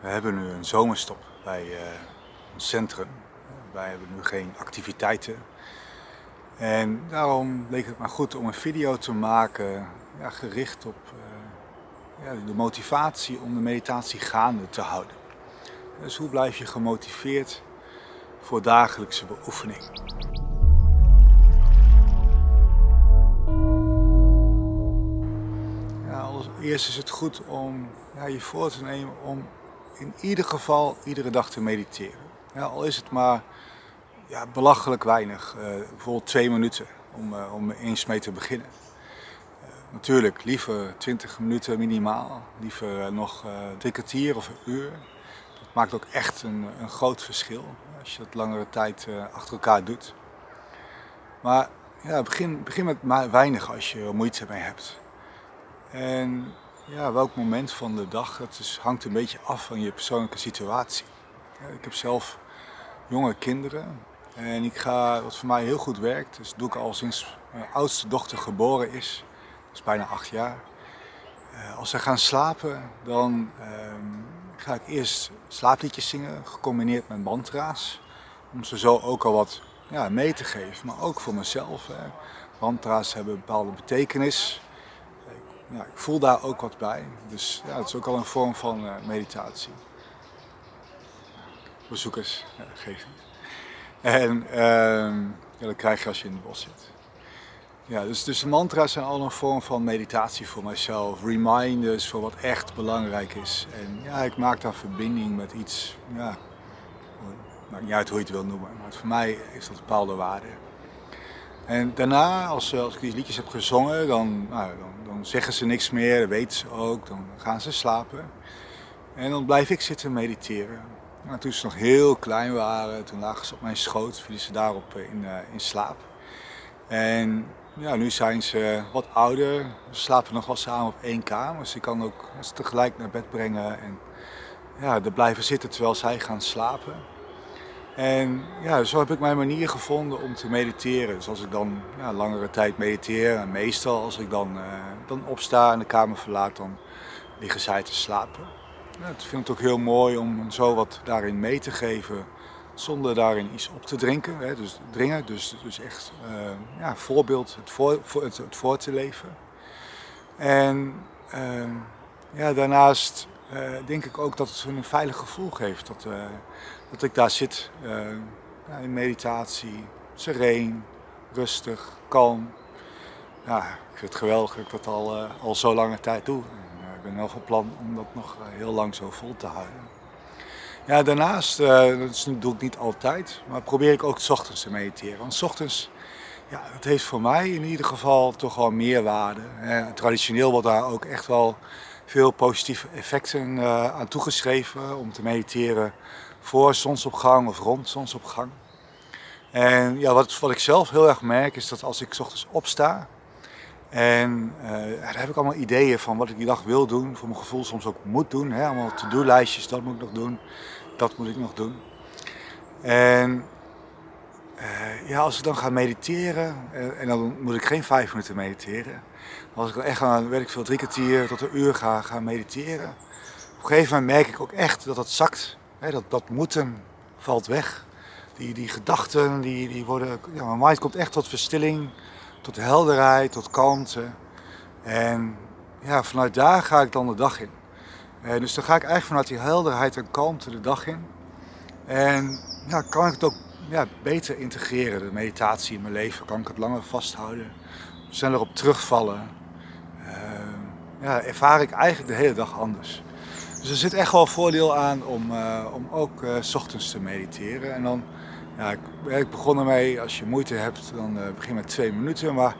We hebben nu een zomerstop bij ons centrum. Wij hebben nu geen activiteiten. En daarom leek het maar goed om een video te maken gericht op de motivatie om de meditatie gaande te houden. Dus hoe blijf je gemotiveerd voor dagelijkse beoefening? Allereerst is het goed om je voor te nemen om in ieder geval iedere dag te mediteren. Ja, al is het maar belachelijk weinig, bijvoorbeeld 2 minuten om eens mee te beginnen. Natuurlijk, liever 20 minuten minimaal, liever nog 3 kwartier of een uur. Dat maakt ook echt een groot verschil als je dat langere tijd achter elkaar doet. Maar begin met maar weinig als je er moeite mee hebt. En welk moment van de dag, dat hangt een beetje af van je persoonlijke situatie. Ik heb zelf jonge kinderen en wat voor mij heel goed werkt, dus doe ik al sinds mijn oudste dochter geboren is, dat is bijna 8 jaar. Als ze gaan slapen, dan ga ik eerst slaapliedjes zingen, gecombineerd met mantra's, om ze zo ook al wat mee te geven, maar ook voor mezelf. Mantra's hebben een bepaalde betekenis. Ik voel daar ook wat bij, dus dat is ook al een vorm van meditatie. Bezoekers geven. En dat krijg je als je in het bos zit. Ja, dus de mantra's zijn al een vorm van meditatie voor mijzelf. Reminders voor wat echt belangrijk is. En ik maak daar verbinding met iets. Ja, maakt niet uit hoe je het wil noemen, maar voor mij is dat een bepaalde waarde. En daarna, als ik die liedjes heb gezongen, dan zeggen ze niks meer, dat weten ze ook. Dan gaan ze slapen. En dan blijf ik zitten mediteren. Maar toen ze nog heel klein waren, toen lagen ze op mijn schoot, vielen ze daarop in slaap. En nu zijn ze wat ouder, ze slapen nog wel samen op 1 kamer. Dus ik kan ook ze tegelijk naar bed brengen en er blijven zitten terwijl zij gaan slapen. En zo heb ik mijn manier gevonden om te mediteren. Dus als ik dan langere tijd mediteer, en meestal als ik dan opsta en de kamer verlaat, dan liggen zij te slapen. Ja, ik vind het ook heel mooi om zo wat daarin mee te geven, zonder daarin iets op te drinken. Hè, dus dringen, dus echt het voor te leven. En daarnaast denk ik ook dat het een veilig gevoel geeft. Dat ik daar zit in meditatie, sereen, rustig, kalm. Ja, ik vind het geweldig dat ik dat al zo lange tijd doe. Ik ben wel van plan om dat nog heel lang zo vol te houden. Ja, daarnaast, dat doe ik niet altijd, maar probeer ik ook 's ochtends te mediteren. Want 's ochtends, dat heeft voor mij in ieder geval toch wel meer waarde. Traditioneel wordt daar ook echt wel veel positieve effecten aan toegeschreven om te mediteren voor zonsopgang of rond zonsopgang. En wat ik zelf heel erg merk is dat als ik 's ochtends opsta, en daar heb ik allemaal ideeën van wat ik die dag wil doen, voor mijn gevoel soms ook moet doen. Hè? Allemaal to-do-lijstjes, dat moet ik nog doen, dat moet ik nog doen. En als ik dan ga mediteren, en dan moet ik geen 5 minuten mediteren. Maar als ik dan echt 3 kwartier tot een uur ga mediteren, op een gegeven moment merk ik ook echt dat dat zakt. Hè? Dat moeten valt weg. Die gedachten, die worden, mijn mind komt echt tot verstilling. Tot helderheid, tot kalmte. En vanuit daar ga ik dan de dag in. En dus dan ga ik eigenlijk vanuit die helderheid en kalmte de dag in. En kan ik het ook beter integreren, de meditatie in mijn leven. Kan ik het langer vasthouden, sneller op terugvallen. Ervaar ik eigenlijk de hele dag anders. Dus er zit echt wel voordeel aan om ook 's ochtends te mediteren. En dan... Ja, ik begon ermee, als je moeite hebt, dan begin met 2 minuten, maar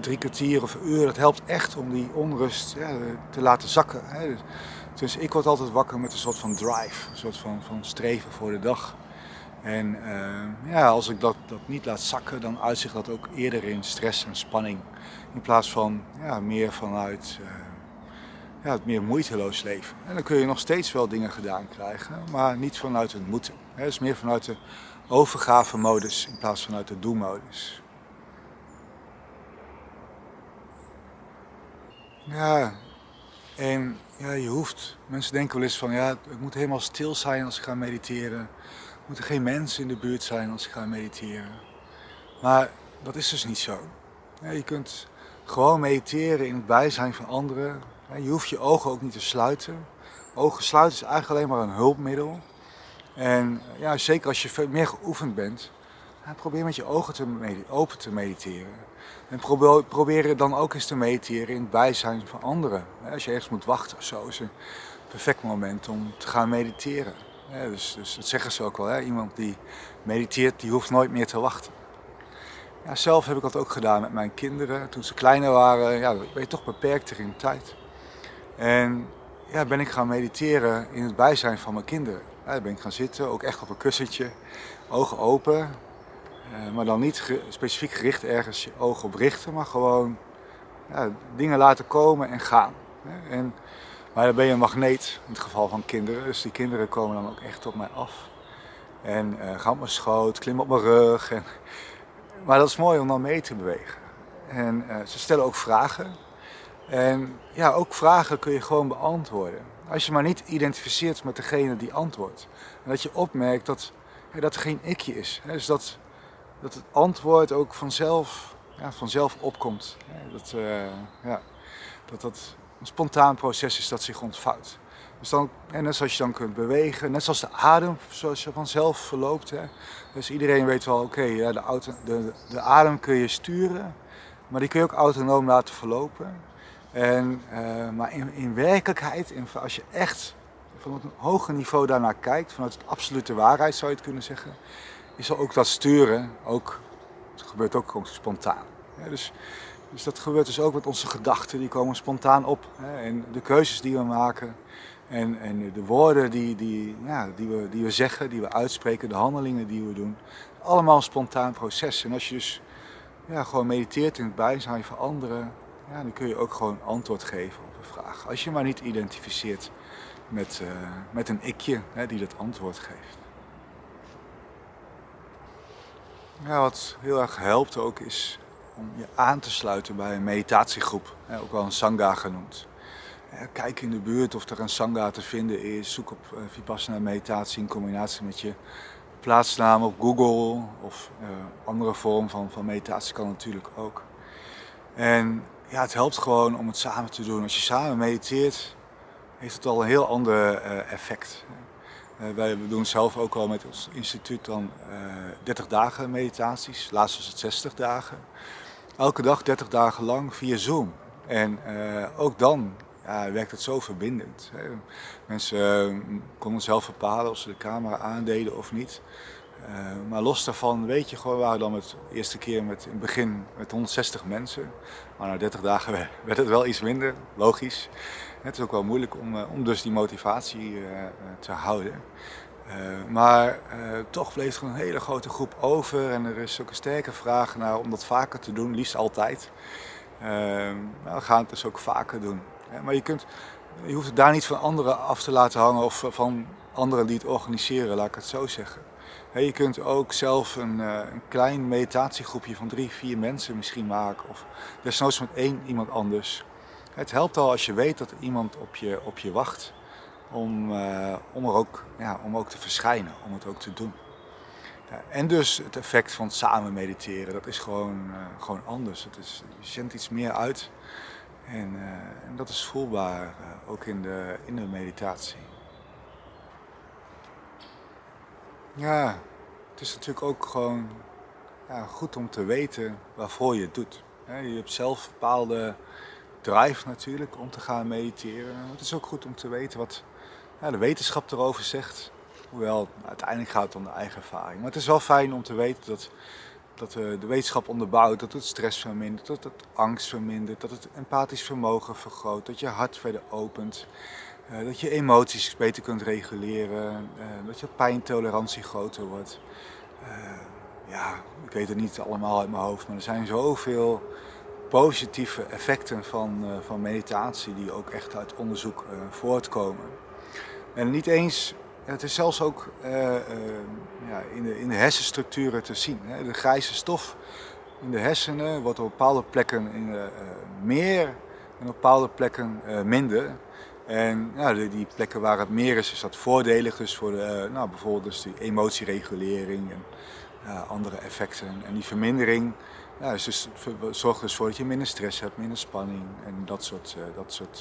3 kwartier of een uur, dat helpt echt om die onrust te laten zakken. Hè. Dus ik word altijd wakker met een soort van drive, een soort van streven voor de dag. En als ik dat niet laat zakken, dan uitzicht dat ook eerder in stress en spanning, in plaats van meer vanuit het meer moeiteloos leven. En dan kun je nog steeds wel dingen gedaan krijgen, maar niet vanuit het moeten. Het is meer vanuit de overgave-modus in plaats van uit de doelmodus. Ja, en Ja, je hoeft. Mensen denken wel eens van, ja, ik moet helemaal stil zijn als ik ga mediteren. Er moeten geen mensen in de buurt zijn als ik ga mediteren. Maar dat is dus niet zo. Ja, je kunt gewoon mediteren in het bijzijn van anderen. Ja, je hoeft je ogen ook niet te sluiten. Ogen sluiten is eigenlijk alleen maar een hulpmiddel. En ja, zeker als je meer geoefend bent, ja, probeer met je ogen open te mediteren. En probeer dan ook eens te mediteren in het bijzijn van anderen. Ja, als je ergens moet wachten of zo, is een perfect moment om te gaan mediteren. Ja, dus dat zeggen ze ook wel, hè? Iemand die mediteert, die hoeft nooit meer te wachten. Ja, zelf heb ik dat ook gedaan met mijn kinderen. Toen ze kleiner waren, ja, ben je toch beperkter in de tijd. En ja, ben ik gaan mediteren in het bijzijn van mijn kinderen. Ja, daar ben ik gaan zitten, ook echt op een kussentje, ogen open. Maar dan niet specifiek gericht ergens je ogen op richten, maar gewoon ja, dingen laten komen en gaan. En, maar dan ben je een magneet in het geval van kinderen, dus die kinderen komen dan ook echt op mij af. En gaan op mijn schoot, klimmen op mijn rug. En, maar dat is mooi om dan mee te bewegen. En ze stellen ook vragen. En ja, ook vragen kun je gewoon beantwoorden. Als je maar niet identificeert met degene die antwoordt. En dat je opmerkt dat er geen ikje is. Dus dat het antwoord ook vanzelf opkomt. Dat een spontaan proces is dat zich ontvouwt. Dus dan, en net zoals je dan kunt bewegen, net zoals de adem zoals je vanzelf verloopt. Hè. Dus iedereen weet wel, oké, de adem kun je sturen, maar die kun je ook autonoom laten verlopen. En, maar in werkelijkheid, als je echt van een hoger niveau daarnaar kijkt, vanuit de absolute waarheid zou je het kunnen zeggen, is er ook dat sturen, het gebeurt ook gewoon spontaan. Ja, dus dat gebeurt dus ook met onze gedachten, die komen spontaan op. Hè, en de keuzes die we maken en de woorden die we zeggen, die we uitspreken, de handelingen die we doen, allemaal een spontaan proces. En als je dus gewoon mediteert in het bijzijn van anderen, ja, dan kun je ook gewoon antwoord geven op een vraag. Als je maar niet identificeert met een ikje die dat antwoord geeft. Ja, wat heel erg helpt ook is om je aan te sluiten bij een meditatiegroep, ook wel een sangha genoemd. Kijk in de buurt of er een sangha te vinden is, zoek op Vipassana meditatie in combinatie met je plaatsnaam op Google of andere vorm van meditatie kan natuurlijk ook. En ja, het helpt gewoon om het samen te doen. Als je samen mediteert, heeft het al een heel ander effect. Wij doen zelf ook al met ons instituut dan 30 dagen meditaties. Laatst was het 60 dagen. Elke dag 30 dagen lang via Zoom. En ook dan werkt het zo verbindend. Hè. Mensen konden zelf bepalen of ze de camera aandeden of niet. Maar los daarvan weet je gewoon, we waren dan de eerste keer in het begin met 160 mensen. Maar na 30 dagen werd het wel iets minder, logisch. Het is ook wel moeilijk om dus die motivatie te houden. Maar toch bleef er een hele grote groep over en er is ook een sterke vraag naar om dat vaker te doen, liefst altijd. We gaan het dus ook vaker doen. Maar je hoeft het daar niet van anderen af te laten hangen of van anderen die het organiseren, laat ik het zo zeggen. Je kunt ook zelf een klein meditatiegroepje van 3-4 mensen misschien maken of desnoods met 1 iemand anders. Het helpt al als je weet dat er iemand op je wacht om ook te verschijnen, om het ook te doen. En dus het effect van samen mediteren, dat is gewoon anders. Je zendt iets meer uit en dat is voelbaar ook in de meditatie. Ja, het is natuurlijk ook gewoon goed om te weten waarvoor je het doet. Je hebt zelf bepaalde drive natuurlijk om te gaan mediteren. Het is ook goed om te weten wat de wetenschap erover zegt. Hoewel, uiteindelijk gaat het om de eigen ervaring. Maar het is wel fijn om te weten dat de wetenschap onderbouwt dat het stress vermindert, dat het angst vermindert, dat het empathisch vermogen vergroot, dat je hart verder opent. Dat je emoties beter kunt reguleren, dat je pijntolerantie groter wordt. Ik weet het niet allemaal uit mijn hoofd, maar er zijn zoveel positieve effecten van meditatie die ook echt uit onderzoek voortkomen. En niet eens, het is zelfs ook in de hersenstructuren te zien. Hè? De grijze stof in de hersenen wordt op bepaalde plekken meer en op bepaalde plekken minder. En nou, die plekken waar het meer is, is dat voordelig dus voor de, nou, bijvoorbeeld dus die emotieregulering en andere effecten. En die vermindering is dus, zorgt dus voor dat je minder stress hebt, minder spanning en dat soort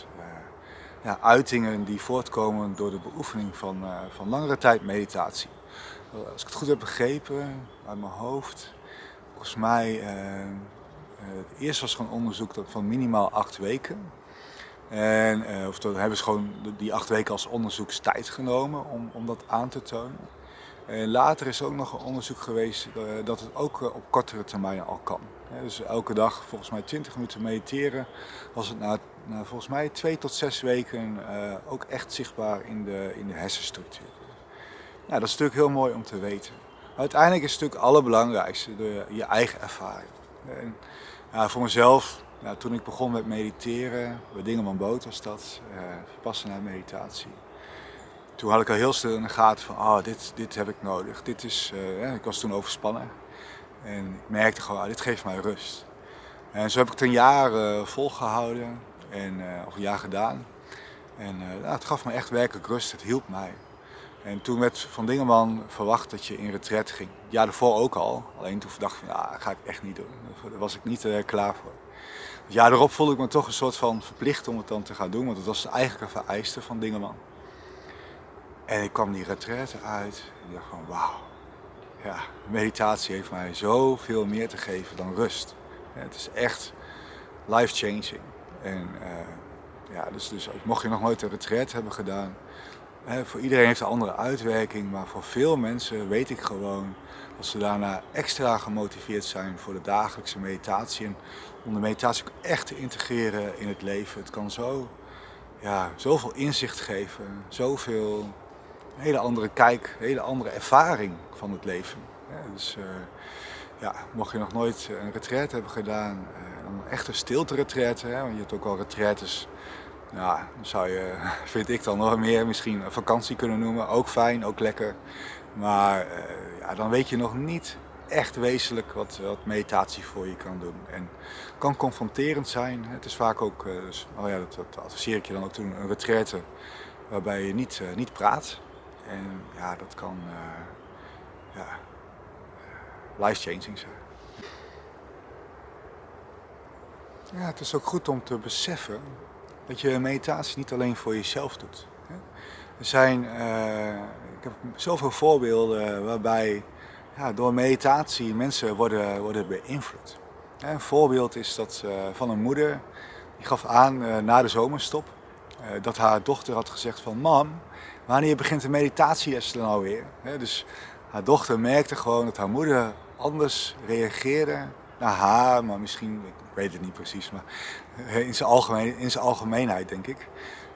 uitingen die voortkomen door de beoefening van langere tijd meditatie. Als ik het goed heb begrepen, uit mijn hoofd, volgens mij, eerst was gewoon onderzoek dat van minimaal 8 weken. En of dan hebben ze gewoon die 8 weken als onderzoekstijd genomen om dat aan te tonen. En later is er ook nog een onderzoek geweest dat het ook op kortere termijn al kan. Dus elke dag volgens mij 20 minuten mediteren was het na volgens mij 2 tot 6 weken ook echt zichtbaar in de hersenstructuur. Nou, dat is natuurlijk heel mooi om te weten. Maar uiteindelijk is het natuurlijk het allerbelangrijkste je eigen ervaring. En, voor mezelf, toen ik begon met mediteren, bij Dingelman Boot was dat, Vipassana meditatie. Toen had ik al heel snel in de gaten van, dit heb ik nodig. Dit is, ik was toen overspannen en ik merkte gewoon, dit geeft mij rust. En zo heb ik het een jaar volgehouden, of een jaar gedaan. En het gaf me echt werkelijk rust, het hielp mij. En toen werd van Dingelman verwacht dat je in retret ging. Ja, daarvoor ook al. Alleen toen dacht ik, dat ga ik echt niet doen. Daar was ik niet klaar voor. Het jaar daarop voelde ik me toch een soort van verplicht om het dan te gaan doen. Want dat was eigenlijk een vereiste van Dingelman. En ik kwam die retret uit en ik dacht van wauw. Ja, meditatie heeft mij zoveel meer te geven dan rust. Ja, het is echt life changing. En dus mocht je nog nooit een retret hebben gedaan... Voor iedereen heeft een andere uitwerking, maar voor veel mensen weet ik gewoon dat ze daarna extra gemotiveerd zijn voor de dagelijkse meditatie. En om de meditatie ook echt te integreren in het leven. Het kan zoveel inzicht geven, zoveel hele andere kijk, hele andere ervaring van het leven. Dus mocht je nog nooit een retraite hebben gedaan, een echte stilte retraite, want je hebt ook al retraites. Ja, dan zou je, vind ik dan nog meer, misschien een vakantie kunnen noemen. Ook fijn, ook lekker. Maar dan weet je nog niet echt wezenlijk wat meditatie voor je kan doen. En het kan confronterend zijn. Het is vaak ook, dat adviseer ik je dan ook toen, een retraite waarbij je niet praat. En dat kan life-changing zijn. Ja, het is ook goed om te beseffen dat je meditatie niet alleen voor jezelf doet. Er zijn, ik heb zoveel voorbeelden waarbij door meditatie mensen worden beïnvloed. Een voorbeeld is dat van een moeder, die gaf aan na de zomerstop, dat haar dochter had gezegd van mam, wanneer begint de meditatie nou weer? Dus haar dochter merkte gewoon dat haar moeder anders reageerde naar haar, maar misschien, ik weet het niet precies, maar in zijn algemeenheid denk ik.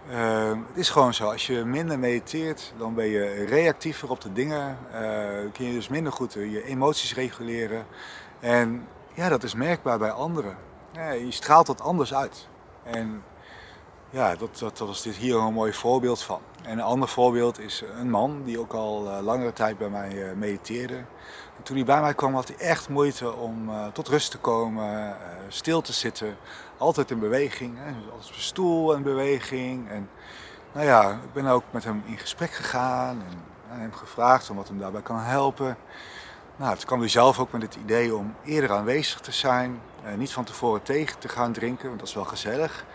Het is gewoon zo, als je minder mediteert, dan ben je reactiever op de dingen. Kun je dus minder goed je emoties reguleren. En dat is merkbaar bij anderen. Je straalt dat anders uit. En dat was dit hier een mooi voorbeeld van. En een ander voorbeeld is een man die ook al langere tijd bij mij mediteerde. En toen hij bij mij kwam had hij echt moeite om tot rust te komen, stil te zitten. Altijd in beweging, altijd op een stoel in beweging. En ik ben ook met hem in gesprek gegaan en aan hem gevraagd om wat hem daarbij kan helpen. Nou, toen kwam hij zelf ook met het idee om eerder aanwezig te zijn. Niet van tevoren thee te gaan drinken, want dat is wel gezellig.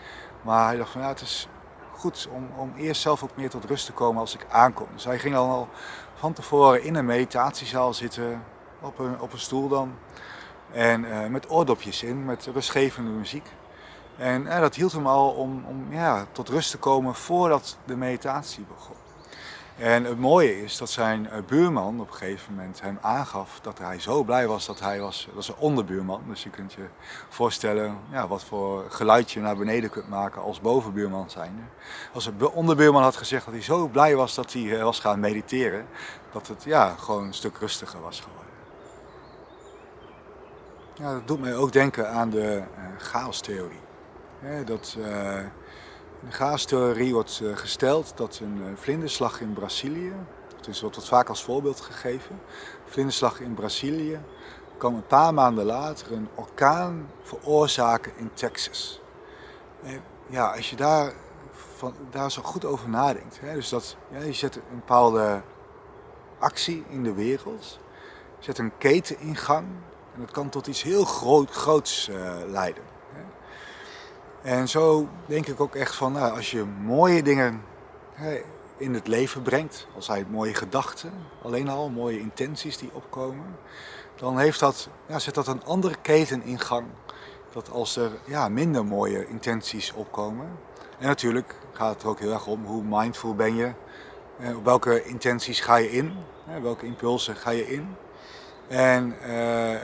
Maar hij dacht van het is goed om eerst zelf ook meer tot rust te komen als ik aankom. Dus hij ging dan al van tevoren in een meditatiezaal zitten, op een stoel dan. En met oordopjes in, met rustgevende muziek. En dat hield hem al om tot rust te komen voordat de meditatie begon. En het mooie is dat zijn buurman op een gegeven moment hem aangaf dat hij zo blij was dat hij was. Dat is een onderbuurman, dus je kunt je voorstellen wat voor geluid je naar beneden kunt maken als bovenbuurman zijnde. Als de onderbuurman had gezegd dat hij zo blij was dat hij was gaan mediteren, dat het gewoon een stuk rustiger was geworden. Ja, dat doet mij ook denken aan de chaostheorie. In de chaostheorie wordt gesteld dat een vlinderslag in Brazilië, dus wordt dat vaak als voorbeeld gegeven, een vlinderslag in Brazilië kan een paar maanden later een orkaan veroorzaken in Texas. Als je daar van daar zo goed over nadenkt. Dus dat, ja, je zet een bepaalde actie in de wereld, je zet een keten in gang en dat kan tot iets heel groots leiden. En zo denk ik ook echt van, nou, als je mooie dingen in het leven brengt, als hij mooie gedachten, alleen al mooie intenties die opkomen, dan heeft dat, ja, zet dat een andere keten in gang. Dat als er minder mooie intenties opkomen. En natuurlijk gaat het er ook heel erg om hoe mindful ben je. Op welke intenties ga je in? Welke impulsen ga je in? En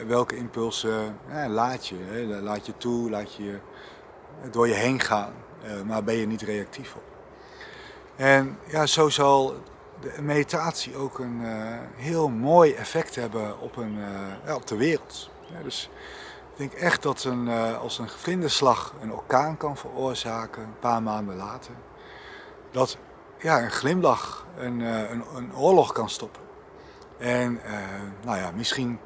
welke impulsen laat je? Laat je toe, laat je door je heen gaan. Maar ben je niet reactief op. En ja, zo zal de meditatie ook een heel mooi effect hebben op de wereld. Ja, dus ik denk echt dat als een vlinderslag een orkaan kan veroorzaken een paar maanden later, dat een glimlach een oorlog kan stoppen. En misschien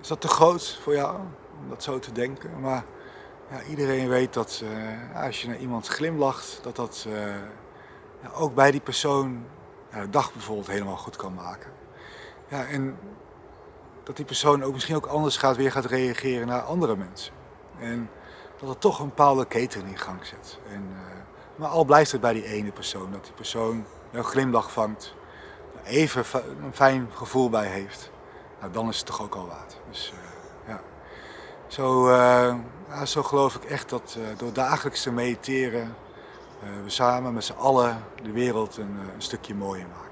is dat te groot voor jou om dat zo te denken, maar iedereen weet dat als je naar iemand glimlacht, dat dat ook bij die persoon de dag bijvoorbeeld helemaal goed kan maken. Ja, en dat die persoon ook misschien ook anders gaat reageren naar andere mensen. En dat het toch een bepaalde keten in gang zet. En, maar al blijft het bij die ene persoon, dat die persoon een glimlach vangt, even een fijn gevoel bij heeft, nou, dan is het toch ook al waard. Dus zo geloof ik echt dat door dagelijks te mediteren we samen met z'n allen de wereld een stukje mooier maken.